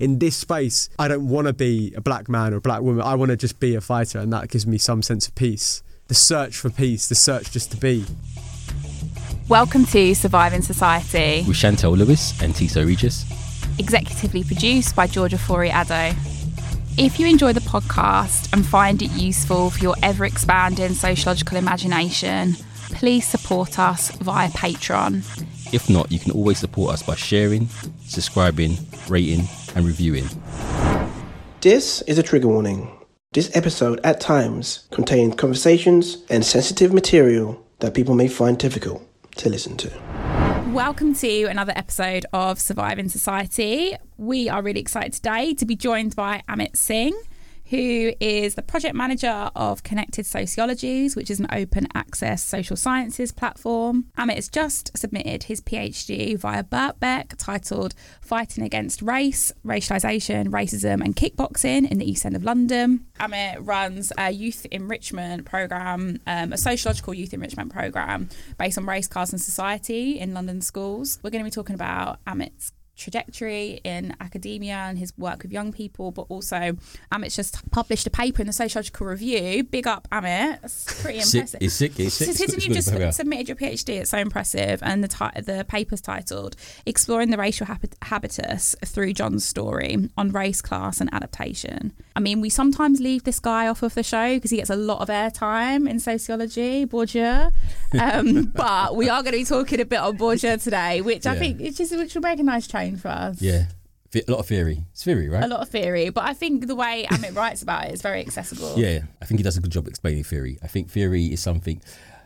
in this space, I don't want to be a black man or a black woman. I want to just be a fighter, and that gives me some sense of peace. The search for peace, the search just to be. Welcome to Surviving Society. With Chantelle Lewis and Tiso Regis. Executively produced by Georgia Fourie Addo. If you enjoy the podcast and find it useful for your ever-expanding sociological imagination, please support us via Patreon. If not, you can always support us by sharing, subscribing, rating, and reviewing. This is a trigger warning. This episode, at times, contains conversations and sensitive material that people may find difficult to listen to. Welcome to another episode of Surviving Society. We are really excited today to be joined by Amit Singh, who is the project manager of Connected Sociologies, which is an open access social sciences platform. Amit has just submitted his PhD via Birkbeck, titled Fighting Against Race, Racialisation, Racism and Kickboxing in the East End of London. Amit runs a youth enrichment programme, a sociological youth enrichment programme based on race, class and society in London schools. We're going to be talking about Amit's trajectory in academia and his work with young people, but also Amit's just published a paper in the Sociological Review. Big up, Amit. It's pretty impressive. Since you submitted your PhD, it's so impressive. And the paper's titled Exploring the Racial Habitus Through John's Story on Race, Class and Adaptation. I mean, we sometimes leave this guy off of the show because he gets a lot of airtime in sociology, Bourdieu. But we are going to be talking a bit on Bourdieu today, which I think it's just, which will make a nice change for us. Yeah, a lot of theory. It's theory, right? A lot of theory, but I think the way Amit writes about it is very accessible. Yeah, I think he does a good job explaining theory. I think theory is something,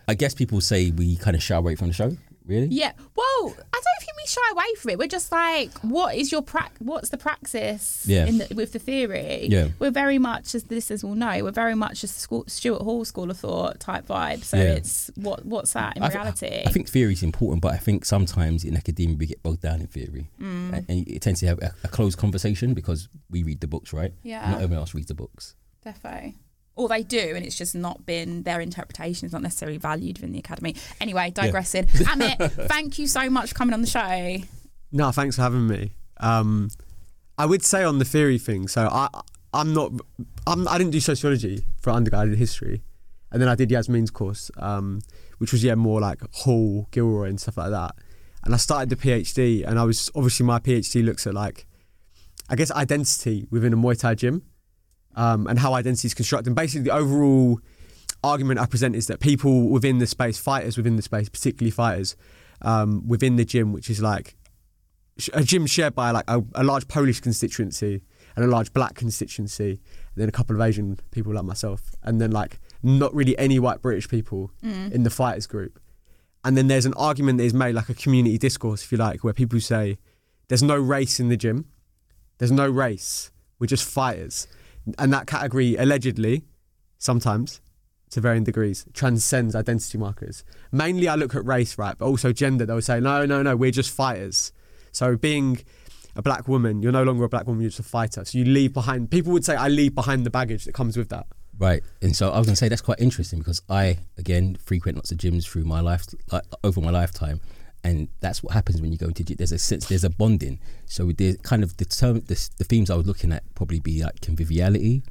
I guess people say we kind of shy away from the show, really? Yeah, well, I don't think we shy away from it. We're just like, what's the praxis with the theory? Yeah. We're very much, as listeners will know, we're very much a Stuart Hall School of Thought type vibe. So it's, what's that in reality? I think theory is important, but I think sometimes in academia we get bogged down in theory. And it tends to have a closed conversation because we read the books, right? Yeah. Not everyone else reads the books. Defo. Or they do, and it's just not been, their interpretation is not necessarily valued within the academy. Anyway, digressing. Amit, thank you so much for coming on the show. No, thanks for having me. I would say on the theory thing, so I didn't do sociology for undergrad, I did history. And then I did Yasmin's course, which was more like Hall, Gilroy and stuff like that. And I started the PhD, and I was, obviously my PhD looks at identity within a Muay Thai gym. And how identity is constructed. And basically the overall argument I present is that people within the space, fighters within the space, particularly fighters, within the gym, which is like a gym shared by like a large Polish constituency and a large black constituency, and then a couple of Asian people like myself, and then like not really any white British people in the fighters group. And then there's an argument that is made, like a community discourse, if you like, where people say, there's no race in the gym. There's no race. We're just fighters. And that category, allegedly, sometimes, to varying degrees, transcends identity markers. Mainly I look at race, right, but also gender. They would say, no, we're just fighters. So being a black woman, you're no longer a black woman, you're just a fighter. So you leave behind, people would say, I leave behind the baggage that comes with that. Right, and so I was going to say that's quite interesting because I, again, frequent lots of gyms through my life, over my lifetime. And that's what happens when you go into gym. There's a sense, there's a bonding. So kind of the themes I was looking at probably be like conviviality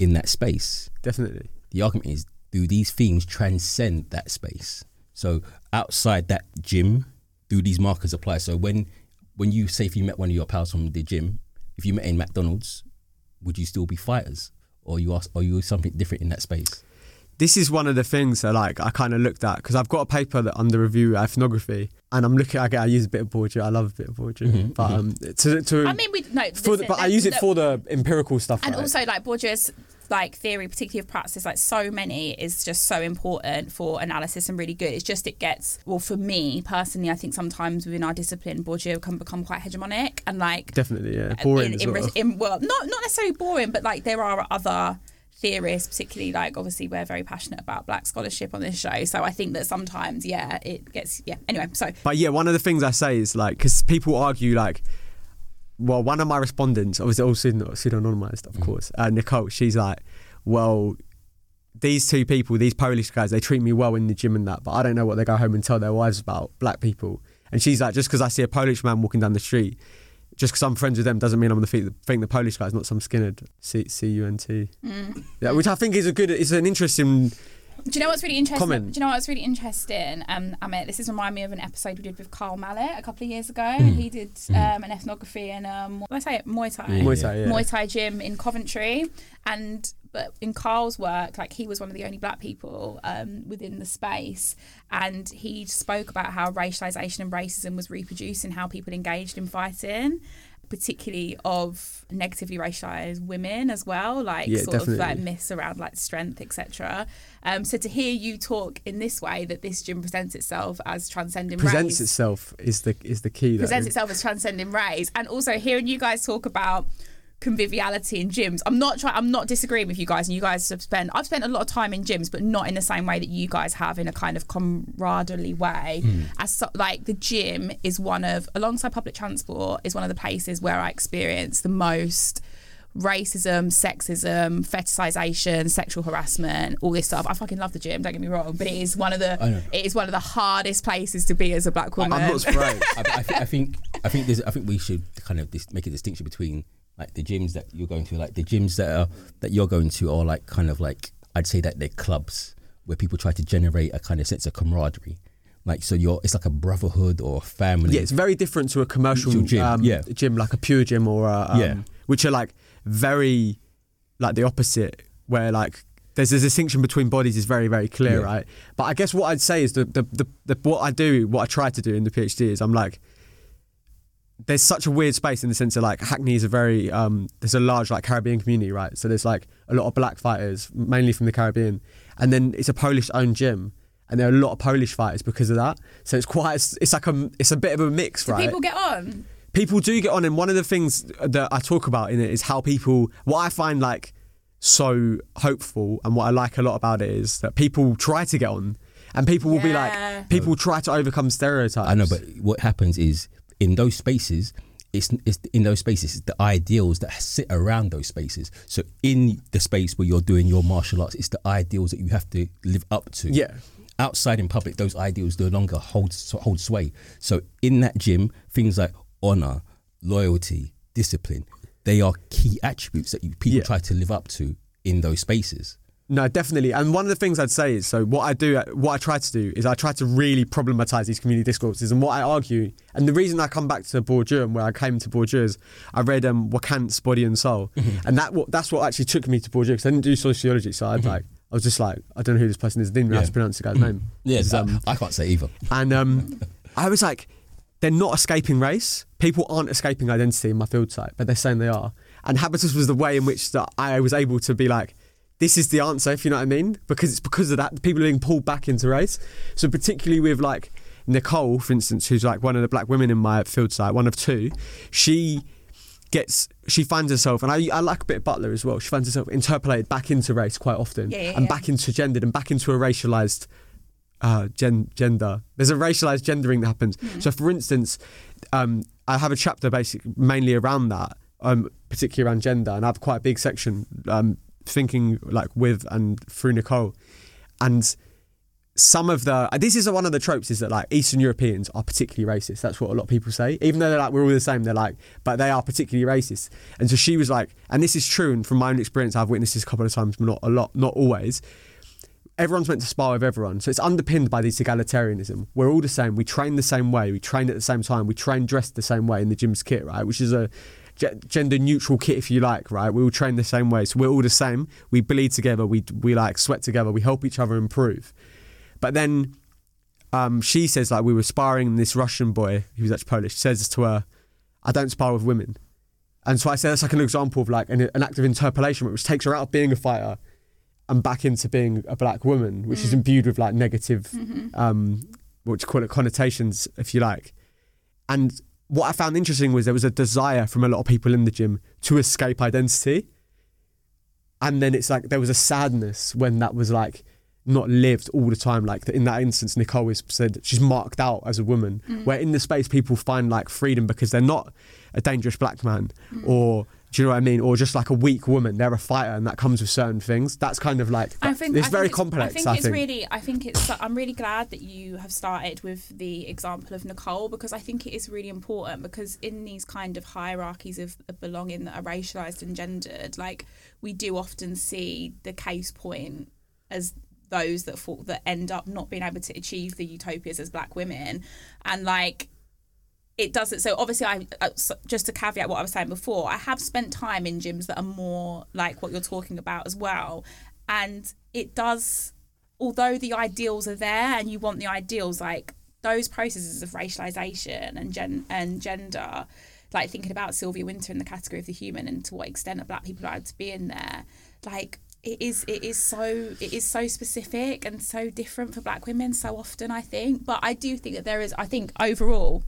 in that space. Definitely. The argument is, do these themes transcend that space? So outside that gym, do these markers apply? So when you say if you met one of your pals from the gym, if you met in McDonald's, would you still be fighters? Or are you something different in that space? This is one of the things that I kind of looked at because I've got a paper that under review at ethnography, and I'm looking. I use a bit of Bourdieu. I love a bit of Bourdieu, but I use it for the empirical stuff. And also, Bourdieu's theory, particularly of practice, so many is just so important for analysis and really good. It's just it gets, well, for me personally, I think sometimes within our discipline, Bourdieu can become quite hegemonic and definitely boring. Not necessarily boring, but there are other theorists, particularly obviously we're very passionate about black scholarship on this show, so I think that sometimes it gets one of the things I say is because people argue well, one of my respondents, obviously all pseudonymized of course, Nicole, she's well, these two people, these Polish guys, they treat me well in the gym and that, but I don't know what they go home and tell their wives about black people. And she's just because I see a Polish man walking down the street just because I'm friends with them doesn't mean I'm going to think the Polish guy's not some skinhead. C-U-N-T. Mm. Yeah, which I think is a good, it's an interesting... Do you know what's really interesting? Comment. Do you know what's really interesting, Amit? This is reminding me of an episode we did with Carl Mallet a couple of years ago. Mm. He did an ethnography in Muay Thai. Yeah. Muay Thai gym in Coventry. But in Carl's work, like, he was one of the only black people within the space, and he spoke about how racialization and racism was reproduced and how people engaged in fighting, particularly of negatively racialized women as well, like, yeah, sort definitely. Of like myths around like strength, etc. So to hear you talk in this way, that this gym presents itself as transcending race. Presents itself is the key. Presents itself as transcending race. And also hearing you guys talk about conviviality in gyms. I'm not disagreeing with you guys, and you guys have I've spent a lot of time in gyms, but not in the same way that you guys have, in a kind of camaraderie way. Mm. Like the gym is one of, alongside public transport, is one of the places where I experience the most racism, sexism, fetishization, sexual harassment, all this stuff. I fucking love the gym, don't get me wrong, but it is one of the hardest places to be as a black woman. I'm not surprised. I think we should kind of make a distinction between like the gyms that you're going to, like the gyms that you're going to are like kind of like, I'd say that they're clubs where people try to generate a kind of sense of camaraderie. Like, so it's like a brotherhood or a family. Yeah, it's very different to a commercial gym, gym, like a pure gym or which are like very, like the opposite, where like there's a distinction between bodies is very, very clear, right? But I guess what I'd say is what I try to do in the PhD is I'm like, there's such a weird space in the sense of like Hackney is a very, there's a large like Caribbean community, right? So there's like a lot of black fighters, mainly from the Caribbean. And then it's a Polish owned gym, and there are a lot of Polish fighters because of that. So it's a bit of a mix, right? Do people get on? People do get on. And one of the things that I talk about in it is how people, what I find like so hopeful and what I like a lot about it is that people try to get on, and people will be like, people try to overcome stereotypes. I know, but what happens is, in those spaces, it's the ideals that sit around those spaces. So in the space where you're doing your martial arts, it's the ideals that you have to live up to. Yeah. Outside in public, those ideals no longer hold sway. So in that gym, things like honor, loyalty, discipline, they are key attributes that people try to live up to in those spaces. No, definitely. And one of the things I'd say is, so what I try to do is I try to really problematize these community discourses. And what I argue, and the reason I come back to Bourdieu and where I came to Bourdieu is I read Wakant's Body and Soul. Mm-hmm. And that's what actually took me to Bourdieu, because I didn't do sociology. So I was just like, I don't know who this person is. I didn't know how to pronounce the guy's name. Yeah, I can't say either. And I was like, they're not escaping race. People aren't escaping identity in my field site, but they're saying they are. And Habitus was the way in which that I was able to be like, this is the answer, if you know what I mean, because it's because of that people are being pulled back into race. So particularly with like Nicole, for instance, who's like one of the black women in my field site, one of two, she finds herself, and I like a bit of Butler as well, she finds herself interpolated back into race quite often, and back into gendered and back into a racialized gender. There's a racialized gendering that happens. Mm-hmm. So for instance, I have a chapter basically mainly around that, particularly around gender, and I have quite a big section thinking like with and through Nicole, and this is one of the tropes, is that like Eastern Europeans are particularly racist. That's what a lot of people say, even though they're like, we're all the same, they're like, but they are particularly racist. And so she was like, and this is true, and from my own experience I've witnessed this a couple of times, not always, everyone's meant to spar with everyone, so it's underpinned by this egalitarianism. We're all the same, we train the same way, we train at the same time, we train dressed the same way in the gym's kit, right, which is a gender neutral kit, if you like, right? We all train the same way, so we're all the same, we bleed together, we like sweat together, we help each other improve. But then she says, like, we were sparring, and this Russian boy who's actually Polish says to her, I don't spar with women. And so I say that's like an example of like an act of interpolation, which takes her out of being a fighter and back into being a black woman, which is imbued with like negative what you call it, connotations, if you like. And what I found interesting was there was a desire from a lot of people in the gym to escape identity. And then it's like, there was a sadness when that was like not lived all the time. Like in that instance, Nicole said she's marked out as a woman, where in the space people find like freedom because they're not a dangerous black man or Do you know what I mean? Or just like a weak woman. They're a fighter and that comes with certain things. That's kind of like, I think it's very complex. I'm really glad that you have started with the example of Nicole, because I think it is really important, because in these kind of hierarchies of belonging that are racialized and gendered, like we do often see the case point as those that fall, that end up not being able to achieve the utopias as black women. And like, it doesn't. So obviously, just to caveat what I was saying before, I have spent time in gyms that are more like what you're talking about as well. And it does, although the ideals are there and you want the ideals, like those processes of racialization and gender, like thinking about Sylvia Winter in the category of the human and to what extent are black people allowed to be in there, like it is so specific and so different for black women so often, I think. But I do think that there is, I think overall,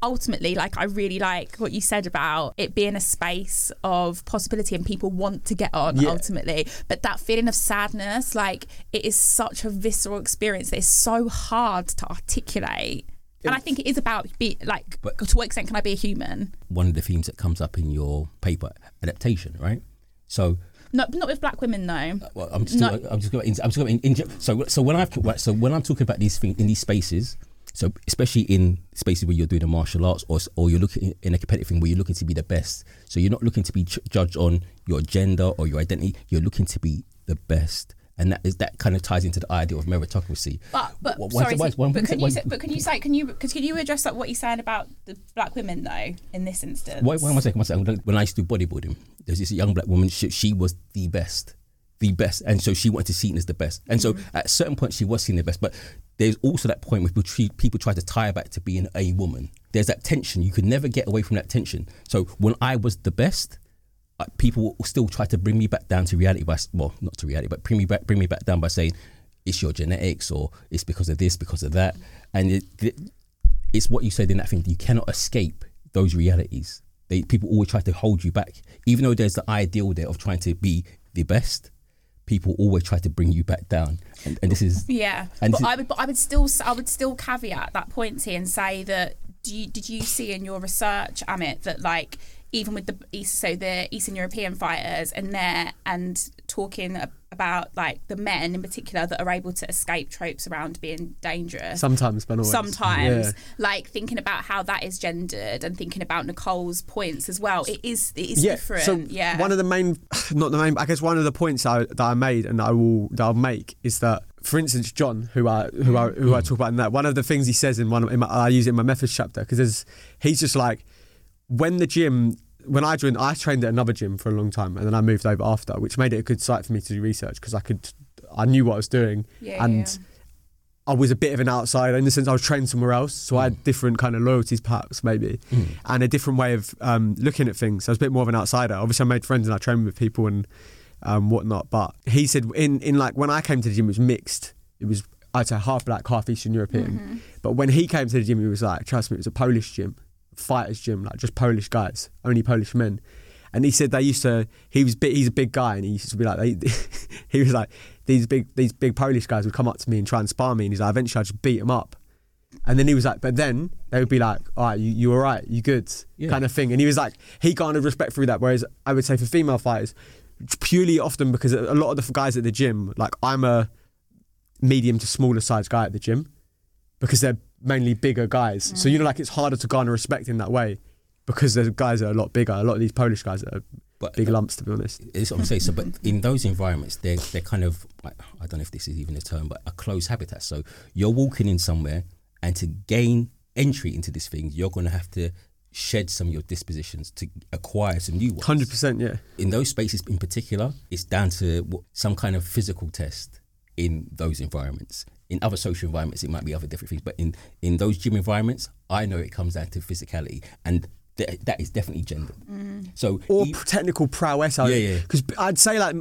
ultimately, like I really like what you said about it being a space of possibility and people want to get on, yeah, ultimately. But that feeling of sadness, like it is such a visceral experience that is so hard to articulate. And I think it is about to what extent can I be a human? One of the themes that comes up in your paper, adaptation, right? So not with black women though. Well, when I'm talking about these things in these spaces. So especially in spaces where you're doing the martial arts or you're looking in a competitive thing where you're looking to be the best. So you're not looking to be judged on your gender or your identity. You're looking to be the best. And that kind of ties into the idea of meritocracy. But can you address that, what you're saying about the black women though in this instance? One second. When I used to do bodybuilding, there's this young black woman, she was the best, and so she wanted to see it as the best, and so at a certain point she was seen the best. But there's also that point where people try to tie back to being a woman. There's that tension. You can never get away from that tension. So when I was the best, people still try to bring me back down to reality by saying it's your genetics or it's because of this, because of that, and it's what you said in that thing. You cannot escape those realities. People always try to hold you back, even though there's the ideal there of trying to be the best. People always try to bring you back down, and this is I would still caveat that point here and say that did you see in your research, Amit, that like even with the Eastern European fighters and talking about like the men in particular that are able to escape tropes around being dangerous sometimes, like thinking about how that is gendered and thinking about Nicole's points as well, it is different. So yeah, one of the points that I'll make is that, for instance, John, who I talk about in that, one of the things he says I use it in my methods chapter, because he's just like, when I joined, I trained at another gym for a long time, and then I moved over after, which made it a good site for me to do research, because I knew what I was doing, I was a bit of an outsider in the sense I was trained somewhere else, so I had different kind of loyalties perhaps maybe, and a different way of looking at things. So I was a bit more of an outsider. Obviously I made friends and I trained with people and whatnot, but he said in like when I came to the gym it was mixed. It was, I'd say, half black, half Eastern European, but when he came to the gym he was like, trust me, it was a Polish gym. Fighters gym, like just Polish guys, only Polish men. And he said he's a big guy, and he used to be like, he was like, these big Polish guys would come up to me and try and spar me, and he's like, eventually I just beat them up. And then he was like, but then they would be like, all right, you all right, you good, kind of thing. And he was like, he garnered respect through that. Whereas I would say for female fighters, purely often because a lot of the guys at the gym, like I'm a medium to smaller size guy at the gym, because they're mainly bigger guys, so you know, like it's harder to garner respect in that way, because the guys are a lot bigger. A lot of these Polish guys are big lumps, to be honest. It's what I'm saying. So, but in those environments, they're kind of like, I don't know if this is even a term, but a closed habitat. So you're walking in somewhere, and to gain entry into this thing, you're going to have to shed some of your dispositions to acquire some new ones. 100%, yeah. In those spaces, in particular, it's down to some kind of physical test in those environments. In other social environments, it might be other different things, but in those gym environments, I know it comes down to physicality, and that is definitely gendered. So technical prowess, because I'd say like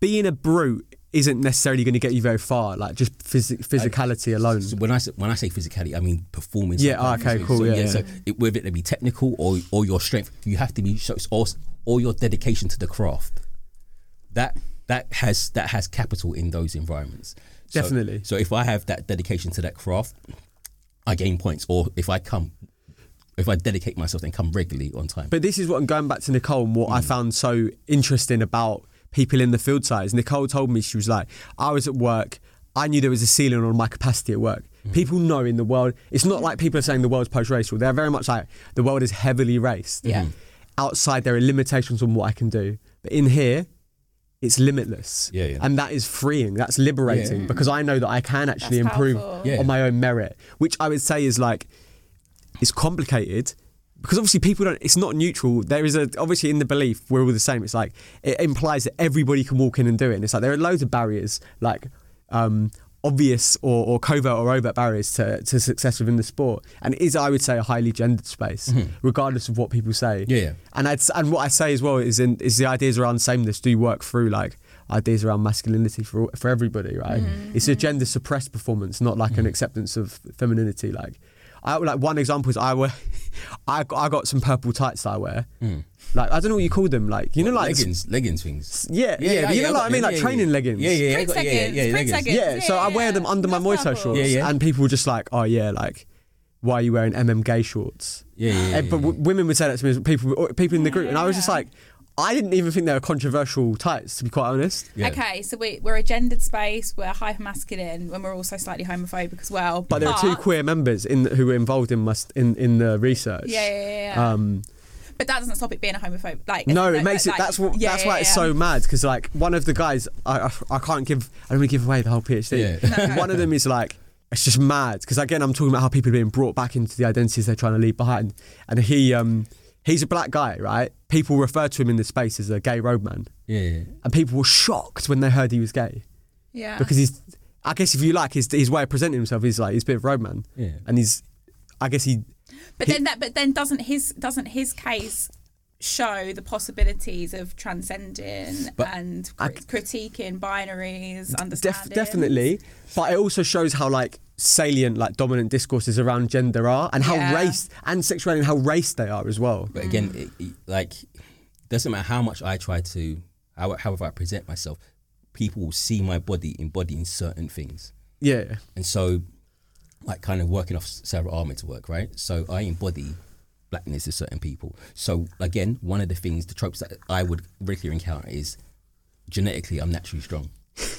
being a brute isn't necessarily going to get you very far. Like just physicality alone. So when I say physicality, I mean performance. So whether it be technical or your strength, you have to be or your dedication to the craft. That has capital in those environments. Definitely. So if I have that dedication to that craft, I gain points. Or if I come if I dedicate myself, then come regularly on time. But this is what I'm going back to Nicole and what I found so interesting about people in the field size. Nicole told me, she was like, I was at work, I knew there was a ceiling on my capacity at work. People know in the world, it's not like people are saying the world's post-racial. They're very much like, the world is heavily raced. Yeah. Outside, there are limitations on what I can do. But in here, it's limitless. Yeah, yeah. And that is freeing, that's liberating, because I know that I can actually improve on my own merit, which I would say is like, it's complicated. Because obviously people don't, it's not neutral. There is a, obviously in the belief, we're all the same. It's like, it implies that everybody can walk in and do it. And it's like, there are loads of barriers, like obvious or covert or overt barriers to success within the sport. And it is, I would say, a highly gendered space, regardless of what people say. Yeah, yeah. And what I say as well is the ideas around sameness do work through like ideas around masculinity for everybody, right? It's a gender suppressed performance, not like an acceptance of femininity. Like one example is I got some purple tights that I wear. Like, I don't know what you call them. Like, you know, like leggings things. Yeah. You know what I mean? Like training leggings. Yeah, leggings. Yeah, so I wear them under my Muay Thai shorts. And people were just like, oh yeah, like, why are you wearing gay shorts? But women would say that to me, people in the group. And I was just like, I didn't even think they were controversial tights, to be quite honest. Yeah. Okay, so we're a gendered space, we're hyper-masculine, and we're also slightly homophobic as well. But there are two queer members who were involved in the research. Yeah. But that doesn't stop it being a homophobe. Like, no, it makes it. Like, that's why it's so mad. Because like one of the guys, I don't want to give away the whole PhD. Yeah. No. One of them is like, it's just mad. Because again, I'm talking about how people are being brought back into the identities they're trying to leave behind. And he's a black guy, right? People refer to him in the space as a gay roadman. Yeah. And people were shocked when they heard he was gay. Yeah. Because I guess if you like his way of presenting himself, he's like he's a bit of a roadman. Yeah. And But then doesn't his case show the possibilities of transcending and critiquing binaries, understanding? Definitely, but it also shows how like salient, like dominant discourses around gender are, and how race and sexuality, and how race they are as well. But again, it like doesn't matter how much I try to, however I present myself, people will see my body embodying certain things. Yeah, and so. Like kind of working off Sarah Ahmed's work, right? So I embody blackness to certain people. So again, one of the things, the tropes that I would regularly encounter is genetically I'm naturally strong.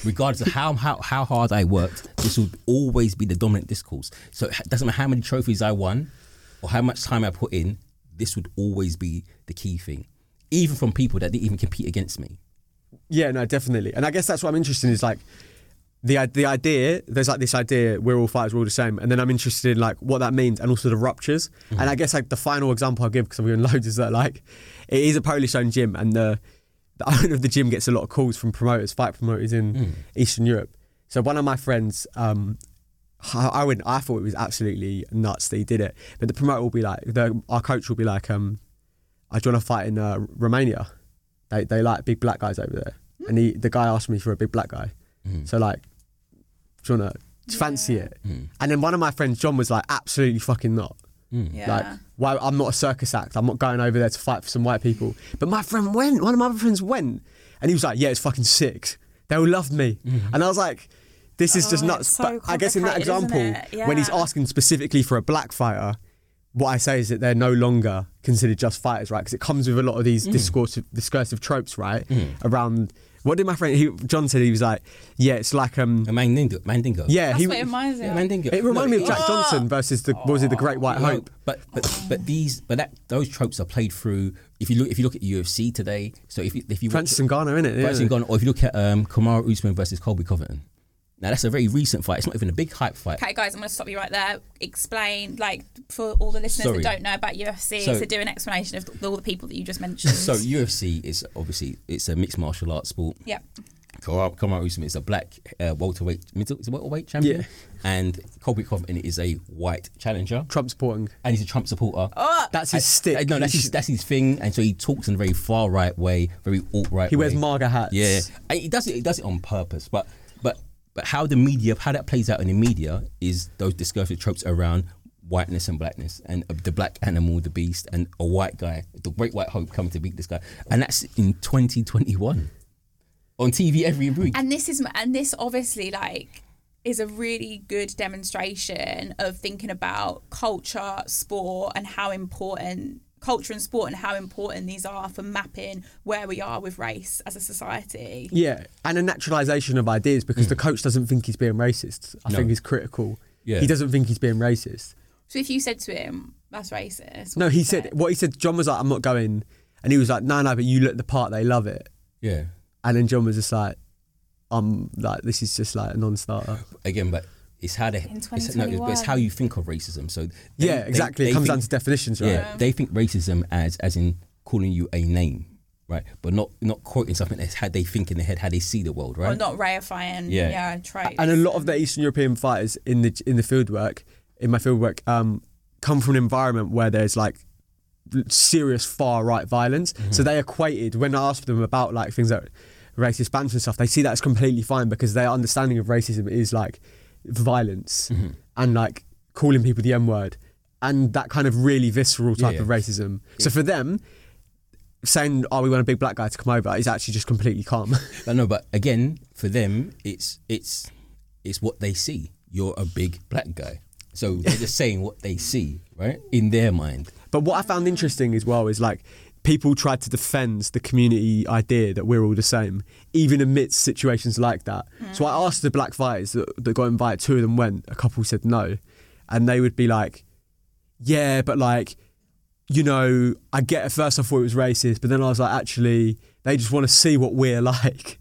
Regardless of how hard I worked, this will always be the dominant discourse. So it doesn't matter how many trophies I won or how much time I put in, this would always be the key thing. Even from people that didn't even compete against me. Yeah, no, definitely. And I guess that's what I'm interested in is like, the idea, there's like this idea, we're all fighters, we're all the same. And then I'm interested in like what that means and also the ruptures. Mm-hmm. And I guess like the final example I'll give, because I'm doing loads, is that like, it is a Polish-owned gym and the owner of the gym gets a lot of calls from promoters, fight promoters in Eastern Europe. So one of my friends, I thought it was absolutely nuts that he did it. But the promoter will be like, our coach will be like, I do want to fight in Romania. They like big black guys over there. Mm-hmm. And the guy asked me for a big black guy. Mm-hmm. So like, do you want to fancy it? Mm. And then one of my friends, John, was like, absolutely fucking not. Mm. Yeah. Like, why? I'm not a circus act. I'm not going over there to fight for some white people. But my friend went, one of my other friends went. And he was like, yeah, it's fucking sick. They all loved me. Mm. And I was like, this is just nuts. So but I guess in that example, when he's asking specifically for a black fighter, what I say is that they're no longer considered just fighters, right? Because it comes with a lot of these discursive tropes, right? Mm. Around... What did my friend, John said, he was like, yeah, it's like... a Mandingo. Yeah. That's what it reminds me of. Mandingo. It reminded me of Jack Johnson versus the Great White Hope. But those tropes are played through, if you look at UFC today, so if you Francis Ngannou, innit? Francis Ngannou, or if you look at Kamaru Usman versus Colby Covington. Now, that's a very recent fight. It's not even a big hype fight. Okay, guys, I'm going to stop you right there. Explain, like, for all the listeners that don't know about UFC, so do an explanation of all the people that you just mentioned. So UFC is obviously, it's a mixed martial arts sport. Yep. Kamaru Usman is a black welterweight champion. Yeah. And Colby Covington is a white challenger. Trump supporting. And he's a Trump supporter. Oh, that's his stick. No, that's his thing. And so he talks in a very far right way, very alt-right way. He wears MAGA hats. Yeah. And he does it on purpose, But how that plays out in the media is those discursive tropes around whiteness and blackness and the black animal, the beast, and a white guy, the Great White Hope coming to beat this guy. And that's in 2021 on TV every week. And this obviously like is a really good demonstration of thinking about culture, sport, and how important culture and sport and how important these are for mapping where we are with race as a society. Yeah, and a naturalisation of ideas, because the coach doesn't think he's being racist. I think is critical. Yeah. He doesn't think he's being racist. So if you said to him, that's racist. No, he said, what he said, John was like, I'm not going. And he was like, no, but you look the part, they love it. Yeah. And then John was just like, this is just like a non-starter. Again, but it's how they, it's how you think of racism. So they, exactly, it comes down to definitions, right? Yeah, they think racism as in calling you a name, right? But not quoting something that's how they think in their head, how they see the world, right? Or not reifying, tropes. And a lot of the Eastern European fighters in the field work, in my field work, come from an environment where there's like serious far right violence. Mm-hmm. So they equated, when I asked them about like things that racist banter and stuff, they see that as completely fine because their understanding of racism is like violence and like calling people the N-word and that kind of really visceral type of racism. Yeah. So for them, saying, oh, we want a big black guy to come over is actually just completely calm. No, but again, for them, it's what they see. You're a big black guy. So they're just saying what they see, right? In their mind. But what I found interesting as well is like, people tried to defend the community idea that we're all the same, even amidst situations like that. Mm. So I asked the black fighters that got invited, two of them went, a couple said no. And they would be like, yeah, but like, you know, I get at first I thought it was racist, but then I was like, actually, they just want to see what we're like.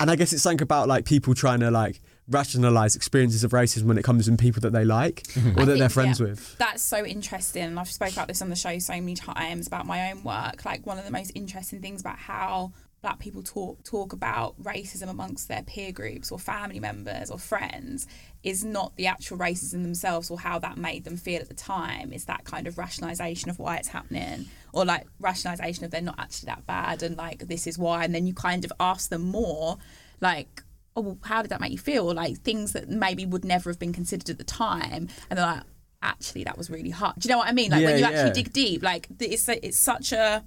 And I guess it's something about like people trying to like rationalise experiences of racism when it comes in people that they like or that they're friends with. That's so interesting. I've spoke about this on the show so many times about my own work. Like one of the most interesting things about how black people talk about racism amongst their peer groups or family members or friends is not the actual racism themselves or how that made them feel at the time. It's that kind of rationalisation of why it's happening or like rationalisation of they're not actually that bad and like this is why. And then you kind of ask them more like, oh, well, how did that make you feel? Or, like things that maybe would never have been considered at the time, and they're like, actually, that was really hard. Do you know what I mean? Like when you actually dig deep, like it's such a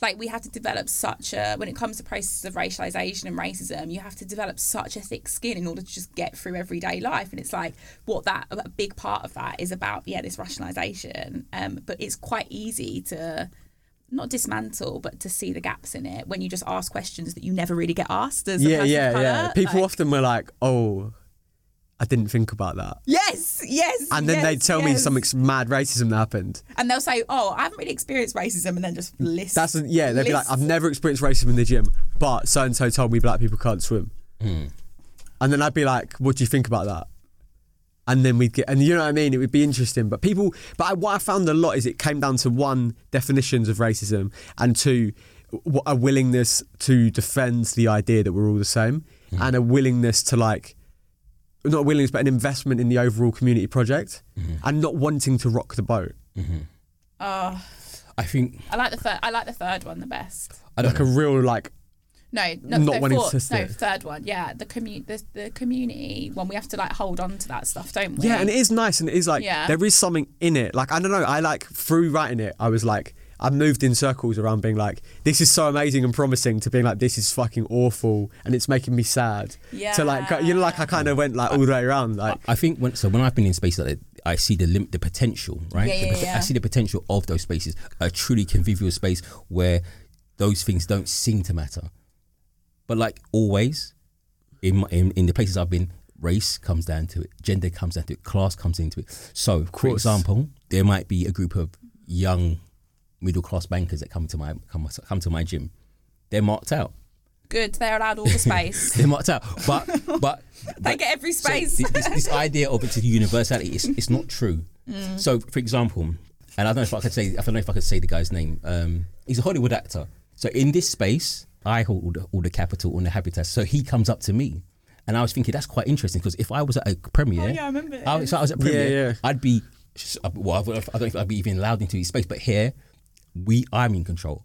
like we have to develop such a when it comes to processes of racialization and racism, you have to develop such a thick skin in order to just get through everyday life. And it's like what that a big part of that is about. Yeah, this rationalization, but it's quite easy to. Not dismantle, but to see the gaps in it when you just ask questions that you never really get asked as a person of colour. Yeah. People like, often were like, oh, I didn't think about that. Yes. And then they'd tell me some mad racism that happened. And they'll say, oh, I haven't really experienced racism, and then just list. They'd be like, I've never experienced racism in the gym, but so-and-so told me black people can't swim. Mm. And then I'd be like, what do you think about that? And then we'd get, and you know what I mean? It would be interesting. But what I found a lot is it came down to one, definitions of racism, and two, a willingness to defend the idea that we're all the same, and a willingness to like, not a willingness, but an investment in the overall community project, and not wanting to rock the boat. Mm-hmm. Oh, I like the third one the best. Third one. Yeah, the community one. We have to like hold on to that stuff, don't we? Yeah, and it is nice, and it is like there is something in it. Like I don't know, I like through writing it, I was like, I moved in circles around being like, this is so amazing and promising, to being like, this is fucking awful and it's making me sad. Yeah. So like, you know, like I kind of went like all the way around. Like I think when I've been in spaces like that, I see the potential, right? I see the potential of those spaces, a truly convivial space where those things don't seem to matter. But like always, in the places I've been, race comes down to it, gender comes down to it, class comes into it. So, for example, there might be a group of young middle class bankers that come to my gym. They're marked out. Good, they're allowed all the space. They're marked out, but they get every space. So this idea of it's a universality, it's not true. Mm. So, for example, and I don't know if I could say the guy's name. He's a Hollywood actor. So in this space, I hold all the capital on the habitat. So he comes up to me, and I was thinking that's quite interesting because if I was at a premiere, I'd be, well, I don't know if I'd be even allowed into his space. But here, I'm in control.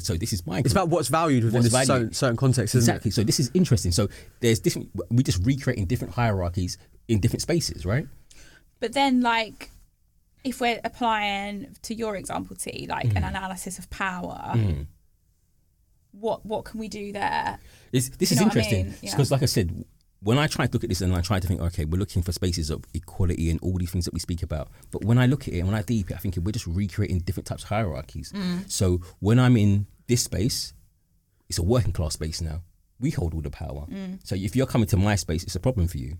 So this is my. It's about what's valued within a certain context, isn't it? Exactly. So this is interesting. So there's different. We just recreating different hierarchies in different spaces, right? But then, like, if we're applying to your example, T, like an analysis of power. Mm. What can we do there? This is interesting because, like I said, when I try to look at this and I try to think, okay, we're looking for spaces of equality and all these things that we speak about. But when I look at it and when I deep it, I think we're just recreating different types of hierarchies. Mm. So when I'm in this space, it's a working class space now. We hold all the power. Mm. So if you're coming to my space, it's a problem for you.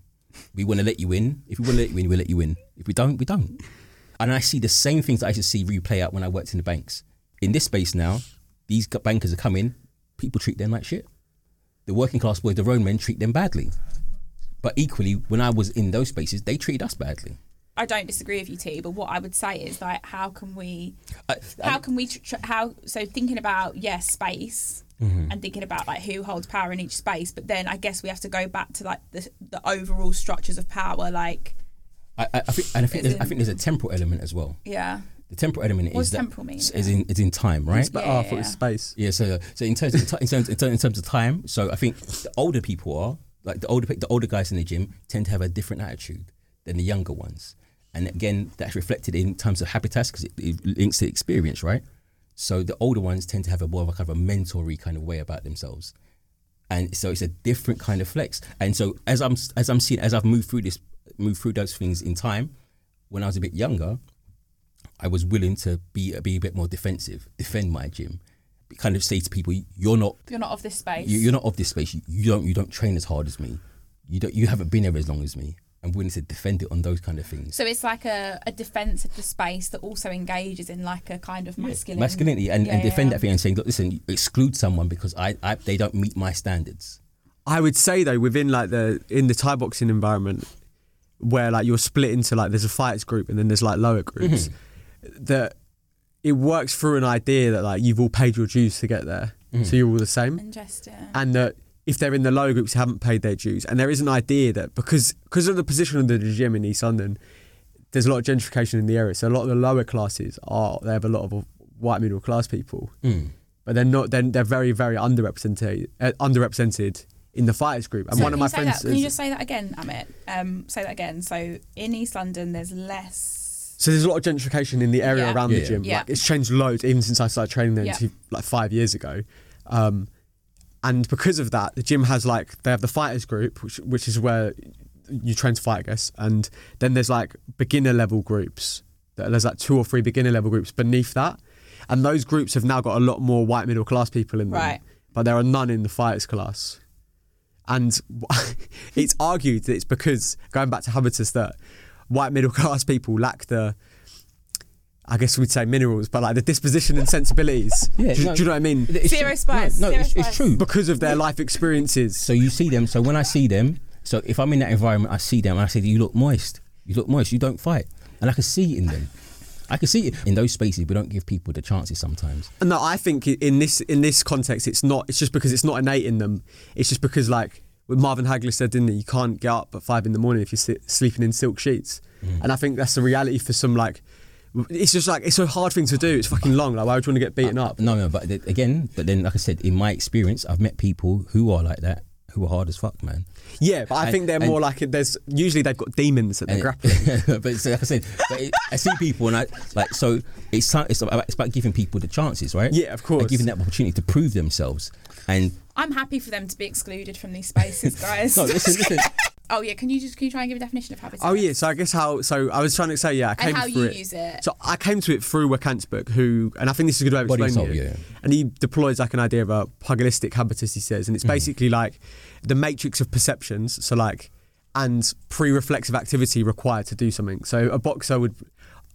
We want to let you in. If we want to let you in, we'll let you in. If we don't, we don't. And I see the same things that I used to see replay out when I worked in the banks. In this space now, these bankers are coming, people treat them like shit. The working class boys, the road men, treat them badly. But equally, when I was in those spaces, they treated us badly. I don't disagree with you, T, but what I would say is, like, how can we, so thinking about, yes, space, mm-hmm. and thinking about, like, who holds power in each space, but then I guess we have to go back to, like, the overall structures of power, like... I think there's a temporal element as well. Yeah. The temporal element is that temporal mean? Is in time, right? I thought it was space. Yeah. So in terms of time, so I think the older people are like the older guys in the gym tend to have a different attitude than the younger ones, and again that's reflected in terms of habitus because it links to experience, right? So the older ones tend to have a more of a kind of a mentory kind of way about themselves, and so it's a different kind of flex. And so as I've moved through those things in time, when I was a bit younger, I was willing to be a bit more defensive, defend my gym, kind of say to people, "You're not of this space. You're not of this space. You don't train as hard as me. You haven't been here as long as me." I'm willing to defend it on those kind of things. So it's like a defense of the space that also engages in like a kind of masculinity, and defend that thing and saying, "Look, listen, you exclude someone because they don't meet my standards." I would say though, within like in the Thai boxing environment, where like you're split into like there's a fighters group and then there's like lower groups. Mm-hmm. That it works through an idea that like you've all paid your dues to get there, so you're all the same. Interesting. And that if they're in the lower groups, they haven't paid their dues. And there is an idea that because of the position of the gym in East London, there's a lot of gentrification in the area. So a lot of the lower classes they have a lot of white middle class people, but they're very very underrepresented in the fighters group. And so one of my friends. Can you just say that again, Amit? Say that again. So in East London, there's less. So there's a lot of gentrification in the area around the gym. Yeah. Like it's changed loads even since I started training there like 5 years ago. And because of that, the gym has like, they have the fighters group, which is where you train to fight, I guess. And then there's like beginner level groups. There's like 2 or 3 beginner level groups beneath that. And those groups have now got a lot more white middle class people in them. Right. But there are none in the fighters class. And it's argued that it's because, going back to habitus, that white middle class people lack the, I guess we'd say minerals, but like the disposition and sensibilities. Do you know what I mean? Zero spice. No, it's true. Because of their life experiences. So you see them, so when I see them, so if I'm in that environment, I see them and I say, you look moist, you don't fight. And I can see it in them. I can see it. In those spaces, we don't give people the chances sometimes. No, I think in this context, it's just because it's not innate in them. It's just because like, what Marvin Hagler said, didn't it? You can't get up at 5 a.m. if you're sleeping in silk sheets. Mm. And I think that's the reality for some, like, it's just like, it's a hard thing to do. It's fucking long. Like, why would you want to get beaten up? No, but then, like I said, in my experience, I've met people who are like that, who are hard as fuck, man. Yeah, but I think they're more like, there's, usually they've got demons that they're grappling. But so, like I said, I see people and I, like, so it's about giving people the chances, right? Yeah, of course. Like giving that opportunity to prove themselves. And I'm happy for them to be excluded from these spaces, guys. No, listen. Oh yeah, can you try and give a definition of habitus? Oh yeah, so I guess I was trying to say I came to it. And how you use it. So I came to it through Wakansberg, who, and I think this is a good way of explaining it. Yeah. And he deploys like an idea of a pugilistic habitus, he says, and it's basically like the matrix of perceptions, so like, and pre-reflexive activity required to do something. So a boxer would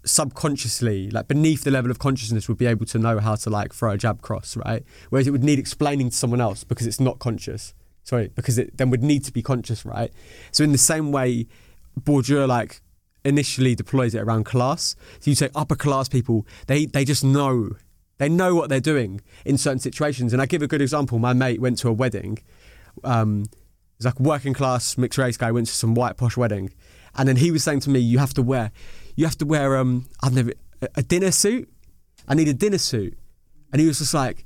subconsciously, like beneath the level of consciousness, would be able to know how to like throw a jab cross, right? Whereas it would need explaining to someone else because it's not conscious. Sorry, because it then would need to be conscious, right? So in the same way, Bourdieu like initially deploys it around class. So you say upper class people, they just know. They know what they're doing in certain situations. And I give a good example. My mate went to a wedding. It's like a working class mixed race guy went to some white posh wedding. And then he was saying to me, you have to wear a dinner suit. I need a dinner suit. And he was just like,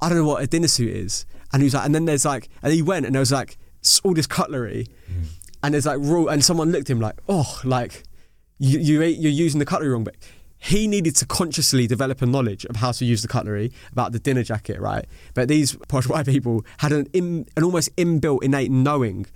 I don't know what a dinner suit is. And he was like, and then there's like, and he went and there was like all this cutlery, and there's like raw, and someone looked at him like, oh, like you're using the cutlery wrong. But he needed to consciously develop a knowledge of how to use the cutlery, about the dinner jacket, right? But these posh white people had an almost inbuilt innate knowing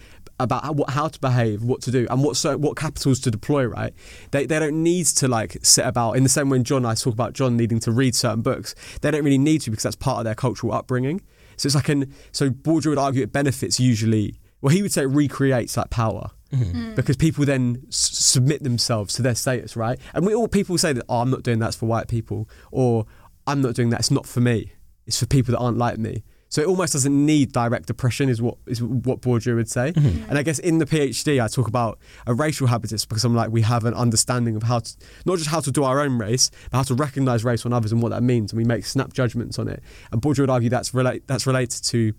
about how to behave, what to do, and what capitals to deploy, right? They don't need to like sit about, in the same way when John, I talk about John needing to read certain books, they don't really need to because that's part of their cultural upbringing. So it's like so Bourdieu would argue it benefits usually, well, he would say it recreates that power. Mm-hmm. Because people then submit themselves to their status, right? And people say that, oh, I'm not doing that's for white people, or I'm not doing that, it's not for me, it's for people that aren't like me. So it almost doesn't need direct oppression, is what Bourdieu would say. Mm-hmm. And I guess in the PhD, I talk about a racial habitus because I'm like, we have an understanding of how to, not just how to do our own race, but how to recognise race on others and what that means, and we make snap judgments on it. And Bourdieu would argue that's related to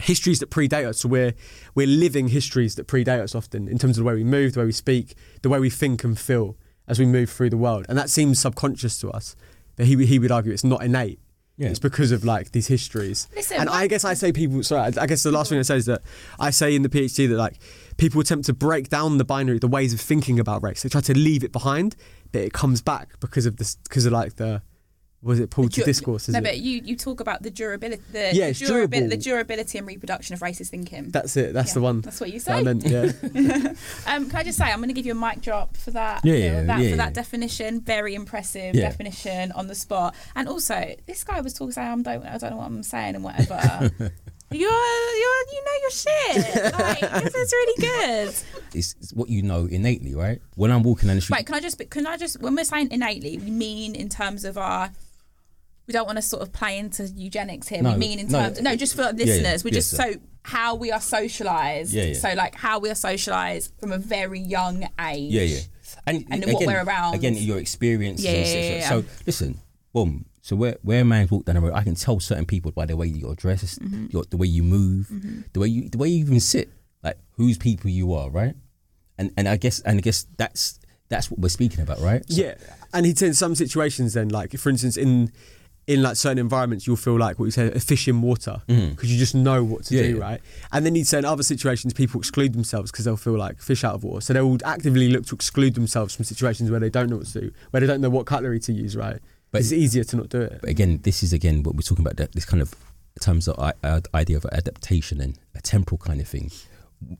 histories that predate us. So we're living histories that predate us often in terms of the way we move, the way we speak, the way we think and feel as we move through the world. And that seems subconscious to us. That he would argue it's not innate. Yeah. It's because of like these histories. Listen, and I guess the last thing I say is that I say in the PhD that like people attempt to break down the binary, the ways of thinking about race. They try to leave it behind, but it comes back because of the discourse? But you talk about the durability, the durability and reproduction of racist thinking. That's it. That's the one. That's what you say. I meant, yeah. Can I just say, I'm going to give you a mic drop for that. That definition, very impressive definition on the spot. And also, this guy was talking saying, I don't know what I'm saying and whatever. You know your shit. Like, this is really good. It's what you know innately, right? When I'm walking down the street. Right, can I just when we're saying innately, we mean in terms of our. We don't want to sort of play into eugenics here. Just for listeners, how we are socialised. Yeah, yeah. So like how we are socialised from a very young age. Yeah, yeah. And again, what we're around. Again, your experiences. So listen, boom. So where a man's walked down the road, I can tell certain people by the way you're dressed, mm-hmm. The way you move, mm-hmm. the way you even sit, like whose people you are, right? And I guess that's what we're speaking about, right? So, yeah. And he'd say in some situations then, like for instance in like certain environments, you'll feel like what you say, a fish in water, because you just know what to do, right? And then you'd say in other situations, people exclude themselves because they'll feel like fish out of water. So they will actively look to exclude themselves from situations where they don't know what to do, where they don't know what cutlery to use, right? But it's easier to not do it. But again, this is again what we're talking about, this kind of in terms of idea of adaptation and a temporal kind of thing.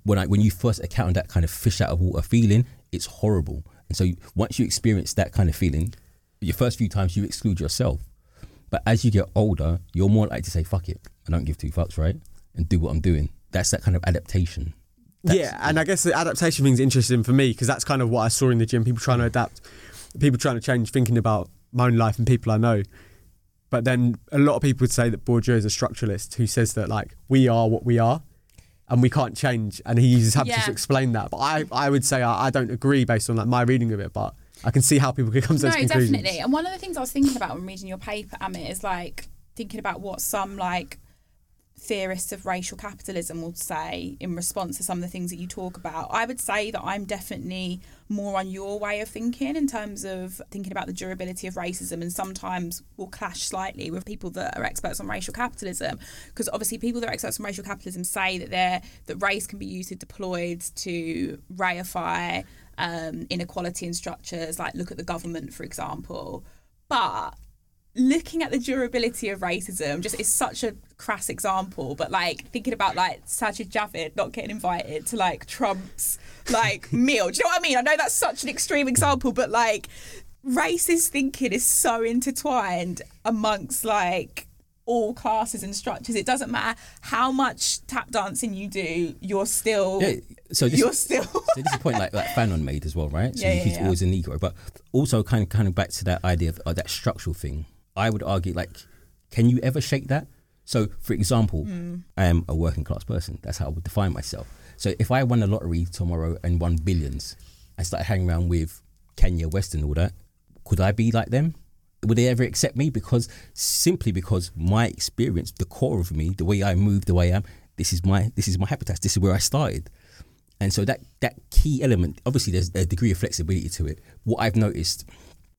When you first encounter that kind of fish out of water feeling, it's horrible. And so once you experience that kind of feeling, your first few times you exclude yourself. But as you get older, you're more likely to say, fuck it, I don't give two fucks, right? And do what I'm doing. That's that kind of adaptation. I guess the adaptation thing's interesting for me because that's kind of what I saw in the gym, people trying to adapt, people trying to change, thinking about my own life and people I know. But then a lot of people would say that Bourdieu is a structuralist who says that like, we are what we are and we can't change. And he uses habitus to explain that. But I would say I don't agree based on like my reading of it, but I can see how people could come to those conclusions. No, definitely. And one of the things I was thinking about when reading your paper, Amit, is like thinking about what some like theorists of racial capitalism would say in response to some of the things that you talk about. I would say that I'm definitely more on your way of thinking in terms of thinking about the durability of racism, and sometimes will clash slightly with people that are experts on racial capitalism, because obviously people that are experts on racial capitalism say that race can be used and deployed to reify inequality in structures, like look at the government, for example. But looking at the durability of racism just is such a crass example, but like thinking about like Sajid Javid not getting invited to like Trump's like meal. Do you know what I mean? I know that's such an extreme example, but like racist thinking is so intertwined amongst like all classes and structures. It doesn't matter how much tap dancing you do, you're still... Yeah, so this is a point like Fanon made as well, right? So he's always a Negro. But also kind of back to that idea of that structural thing. I would argue, like, can you ever shake that? So, for example, I am a working class person. That's how I would define myself. So if I won the lottery tomorrow and won billions, I started hanging around with Kanye West and all that, could I be like them? Would they ever accept me? Because my experience, the core of me, the way I move, the way I am, this is my habitat. This is where I started. And so that key element, obviously there's a degree of flexibility to it. What I've noticed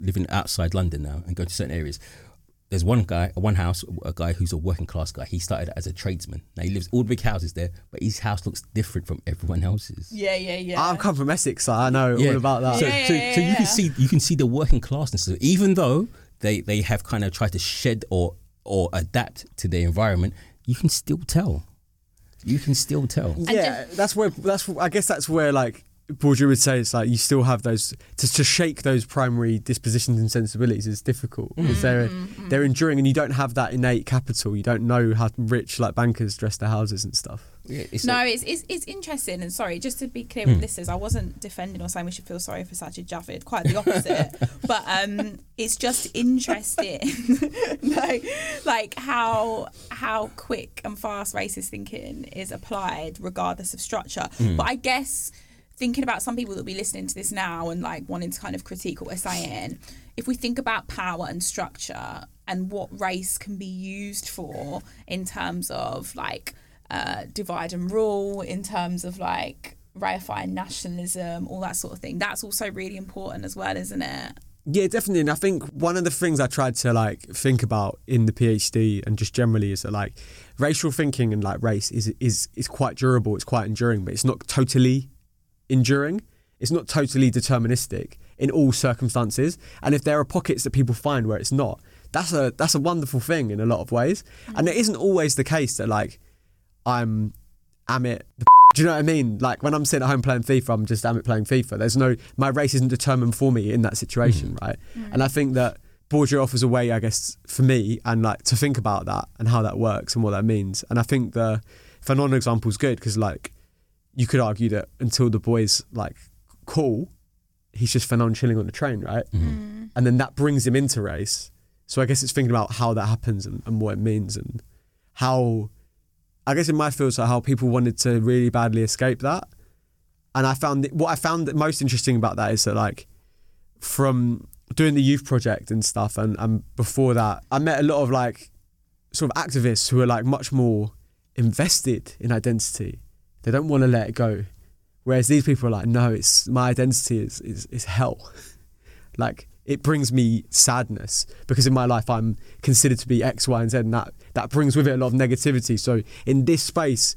living outside London now and going to certain areas, there's a guy who's a working class guy. He started as a tradesman. Now he lives all the big houses there, but his house looks different from everyone else's. Yeah. I've come from Essex, so I know all about that. So you can see the working classness, even though they have kind of tried to shed or adapt to their environment, you can still tell. you can still tell. Yeah, that's where like Bourdieu would say it's like you still have those to shake those primary dispositions and sensibilities is difficult because they're enduring, and you don't have that innate capital. You don't know how rich like bankers dress their houses and stuff. Yeah, it's interesting. And sorry, just to be clear with listeners, I wasn't defending or saying we should feel sorry for Sajid Javid, quite the opposite. But it's just interesting like how quick and fast racist thinking is applied regardless of structure. But I guess thinking about some people that will be listening to this now and like wanting to kind of critique what we're saying, if we think about power and structure and what race can be used for in terms of like divide and rule, in terms of like reifying nationalism, all that sort of thing, that's also really important as well, isn't it? Yeah, definitely. And I think one of the things I tried to like think about in the PhD and just generally is that like racial thinking and like race is quite durable, it's quite enduring, but it's not totally enduring, it's not totally deterministic in all circumstances. And if there are pockets that people find where it's not, that's a wonderful thing in a lot of ways. And it isn't always the case that like I'm Amit, do you know what I mean? Like when I'm sitting at home playing FIFA, I'm just Amit playing FIFA. There's no, my race isn't determined for me in that situation, right? And I think that Bourdieu offers a way, I guess, for me and like to think about that and how that works and what that means. And I think the Fanon example is good because like you could argue that until the boy's like cool, he's just Fanon chilling on the train, right? And then that brings him into race. So I guess it's thinking about how that happens and what it means and how, I guess in my field, so how people wanted to really badly escape that. And I found most interesting about that is that like from doing the youth project and stuff and before that, I met a lot of like sort of activists who are like much more invested in identity. They don't want to let it go. Whereas these people are like, no, it's my identity is hell. Like it brings me sadness because in my life I'm considered to be X, Y, and Z, and that brings with it a lot of negativity. So in this space,